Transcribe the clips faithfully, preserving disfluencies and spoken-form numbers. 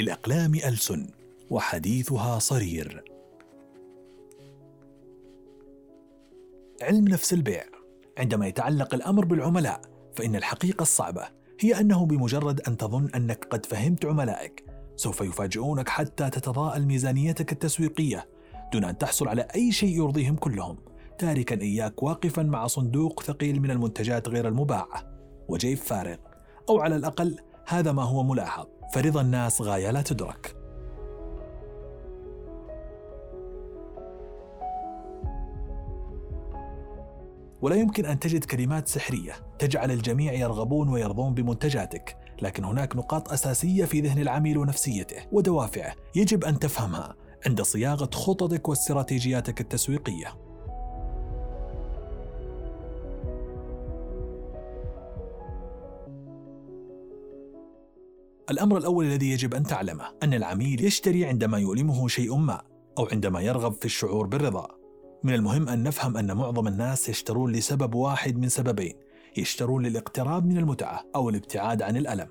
للأقلام ألسن وحديثها صرير. علم نفس البيع: عندما يتعلق الأمر بالعملاء فإن الحقيقة الصعبة هي أنه بمجرد أن تظن أنك قد فهمت عملائك سوف يفاجئونك حتى تتضاءل ميزانيتك التسويقية دون أن تحصل على أي شيء يرضيهم كلهم، تاركاً إياك واقفاً مع صندوق ثقيل من المنتجات غير المباعة وجيب فارغ، أو على الأقل هذا ما هو ملاحظ، فرضا الناس غاية لا تدرك. ولا يمكن أن تجد كلمات سحرية تجعل الجميع يرغبون ويرضون بمنتجاتك، لكن هناك نقاط أساسية في ذهن العميل ونفسيته ودوافعه يجب أن تفهمها عند صياغة خططك واستراتيجياتك التسويقية. الأمر الأول الذي يجب أن تعلمه أن العميل يشتري عندما يؤلمه شيء ما، أو عندما يرغب في الشعور بالرضا. من المهم أن نفهم أن معظم الناس يشترون لسبب واحد من سببين: يشترون للاقتراب من المتعة أو الابتعاد عن الألم.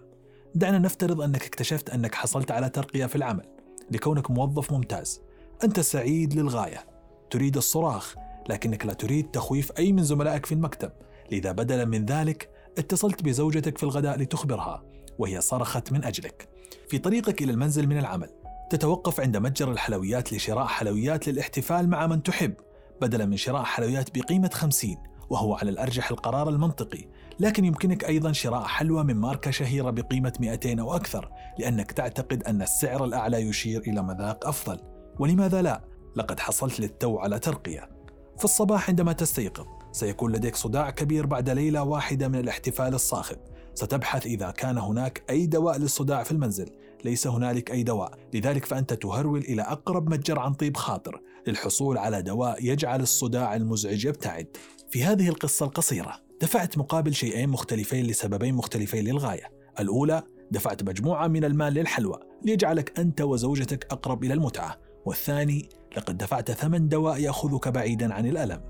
دعنا نفترض أنك اكتشفت أنك حصلت على ترقية في العمل لكونك موظف ممتاز، أنت سعيد للغاية، تريد الصراخ، لكنك لا تريد تخويف أي من زملائك في المكتب، لذا بدلا من ذلك اتصلت بزوجتك في الغداء لتخبرها، وهي صرخت من أجلك. في طريقك إلى المنزل من العمل تتوقف عند متجر الحلويات لشراء حلويات للاحتفال مع من تحب بدلا من شراء حلويات بقيمة خمسين، وهو على الأرجح القرار المنطقي، لكن يمكنك أيضا شراء حلوى من ماركة شهيرة بقيمة مئتين أو أكثر لأنك تعتقد أن السعر الأعلى يشير إلى مذاق أفضل. ولماذا لا؟ لقد حصلت للتو على ترقية. في الصباح عندما تستيقظ سيكون لديك صداع كبير بعد ليلة واحدة من الاحتفال الصاخب، ستبحث إذا كان هناك أي دواء للصداع في المنزل، ليس هنالك أي دواء، لذلك فأنت تهرول إلى أقرب متجر عن طيب خاطر للحصول على دواء يجعل الصداع المزعج يبتعد. في هذه القصة القصيرة دفعت مقابل شيئين مختلفين لسببين مختلفين للغاية. الأولى، دفعت مجموعة من المال للحلوى ليجعلك أنت وزوجتك أقرب إلى المتعة، والثاني، لقد دفعت ثمن دواء يأخذك بعيدا عن الألم.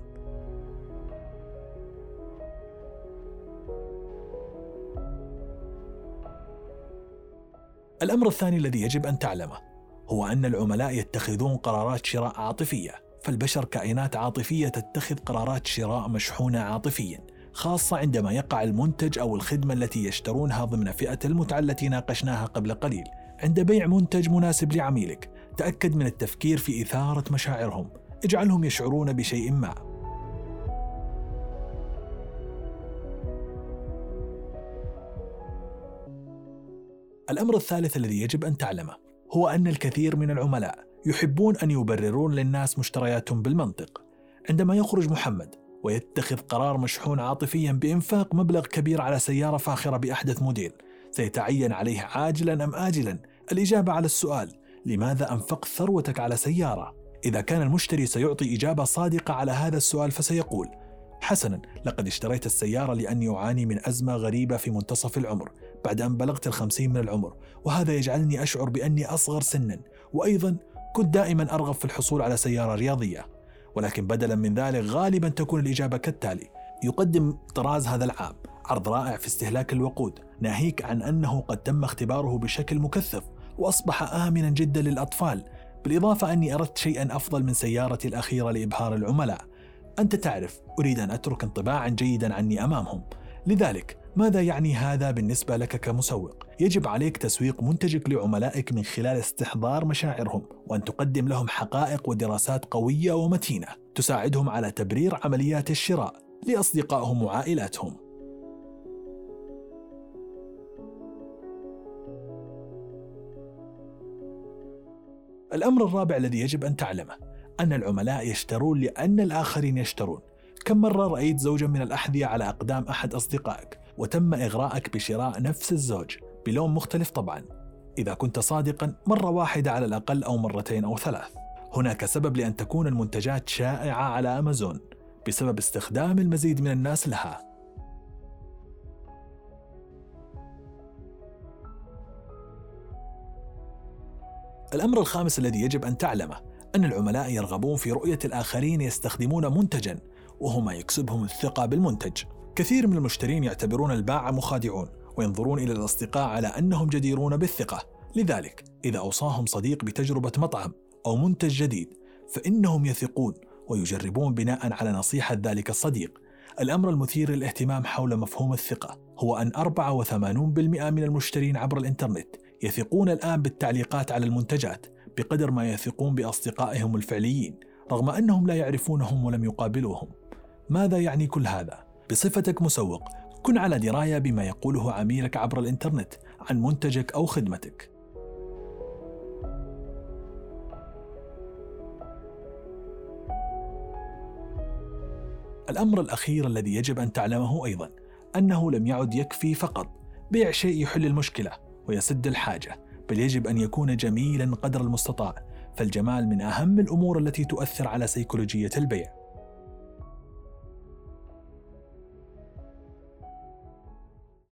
الأمر الثاني الذي يجب أن تعلمه هو أن العملاء يتخذون قرارات شراء عاطفية، فالبشر كائنات عاطفية تتخذ قرارات شراء مشحونة عاطفيا، خاصة عندما يقع المنتج أو الخدمة التي يشترونها ضمن فئة المتعة التي ناقشناها قبل قليل. عند بيع منتج مناسب لعميلك تأكد من التفكير في إثارة مشاعرهم، اجعلهم يشعرون بشيء ما. الأمر الثالث الذي يجب أن تعلمه هو أن الكثير من العملاء يحبون أن يبررون للناس مشترياتهم بالمنطق. عندما يخرج محمد ويتخذ قرار مشحون عاطفيا بإنفاق مبلغ كبير على سيارة فاخرة بأحدث موديل، سيتعين عليه عاجلا أم آجلا الإجابة على السؤال: لماذا أنفقت ثروتك على سيارة؟ إذا كان المشتري سيعطي إجابة صادقة على هذا السؤال فسيقول: حسنا، لقد اشتريت السيارة لأني أعاني من أزمة غريبة في منتصف العمر بعد أن بلغت الخمسين من العمر، وهذا يجعلني أشعر بأني أصغر سنا، وأيضا كنت دائما أرغب في الحصول على سيارة رياضية. ولكن بدلا من ذلك غالبا تكون الإجابة كالتالي: يقدم طراز هذا العام عرض رائع في استهلاك الوقود، ناهيك عن أنه قد تم اختباره بشكل مكثف وأصبح آمنا جدا للأطفال، بالإضافة أني أردت شيئا أفضل من سيارتي الأخيرة لإبهار العملاء. أنت تعرف، أريد أن أترك انطباعا جيدا عني أمامهم، لذلك ماذا يعني هذا بالنسبة لك كمسوق؟ يجب عليك تسويق منتجك لعملائك من خلال استحضار مشاعرهم، وأن تقدم لهم حقائق ودراسات قوية ومتينة تساعدهم على تبرير عمليات الشراء لأصدقائهم وعائلاتهم. الأمر الرابع الذي يجب أن تعلمه أن العملاء يشترون لأن الآخرين يشترون. كم مرة رأيت زوجاً من الأحذية على أقدام أحد أصدقائك وتم إغراءك بشراء نفس الزوج بلون مختلف طبعاً؟ إذا كنت صادقاً مرة واحدة على الأقل أو مرتين أو ثلاث. هناك سبب لأن تكون المنتجات شائعة على أمازون بسبب استخدام المزيد من الناس لها. الأمر الخامس الذي يجب أن تعلمه أن العملاء يرغبون في رؤية الآخرين يستخدمون منتجاً، وهما يكسبهم الثقة بالمنتج. كثير من المشترين يعتبرون الباعة مخادعون وينظرون إلى الأصدقاء على أنهم جديرون بالثقة، لذلك إذا أوصاهم صديق بتجربة مطعم أو منتج جديد فإنهم يثقون ويجربون بناء على نصيحة ذلك الصديق. الأمر المثير للاهتمام حول مفهوم الثقة هو أن أربعة وثمانون بالمئة من المشترين عبر الإنترنت يثقون الآن بالتعليقات على المنتجات بقدر ما يثقون بأصدقائهم الفعليين رغم أنهم لا يعرفونهم ولم يقابلوهم. ماذا يعني كل هذا؟ بصفتك مسوق كن على دراية بما يقوله عميلك عبر الإنترنت عن منتجك أو خدمتك. الأمر الأخير الذي يجب أن تعلمه أيضاً أنه لم يعد يكفي فقط بيع شيء يحل المشكلة ويسد الحاجة، بل يجب أن يكون جميلاً قدر المستطاع، فالجمال من أهم الأمور التي تؤثر على سيكولوجية البيع.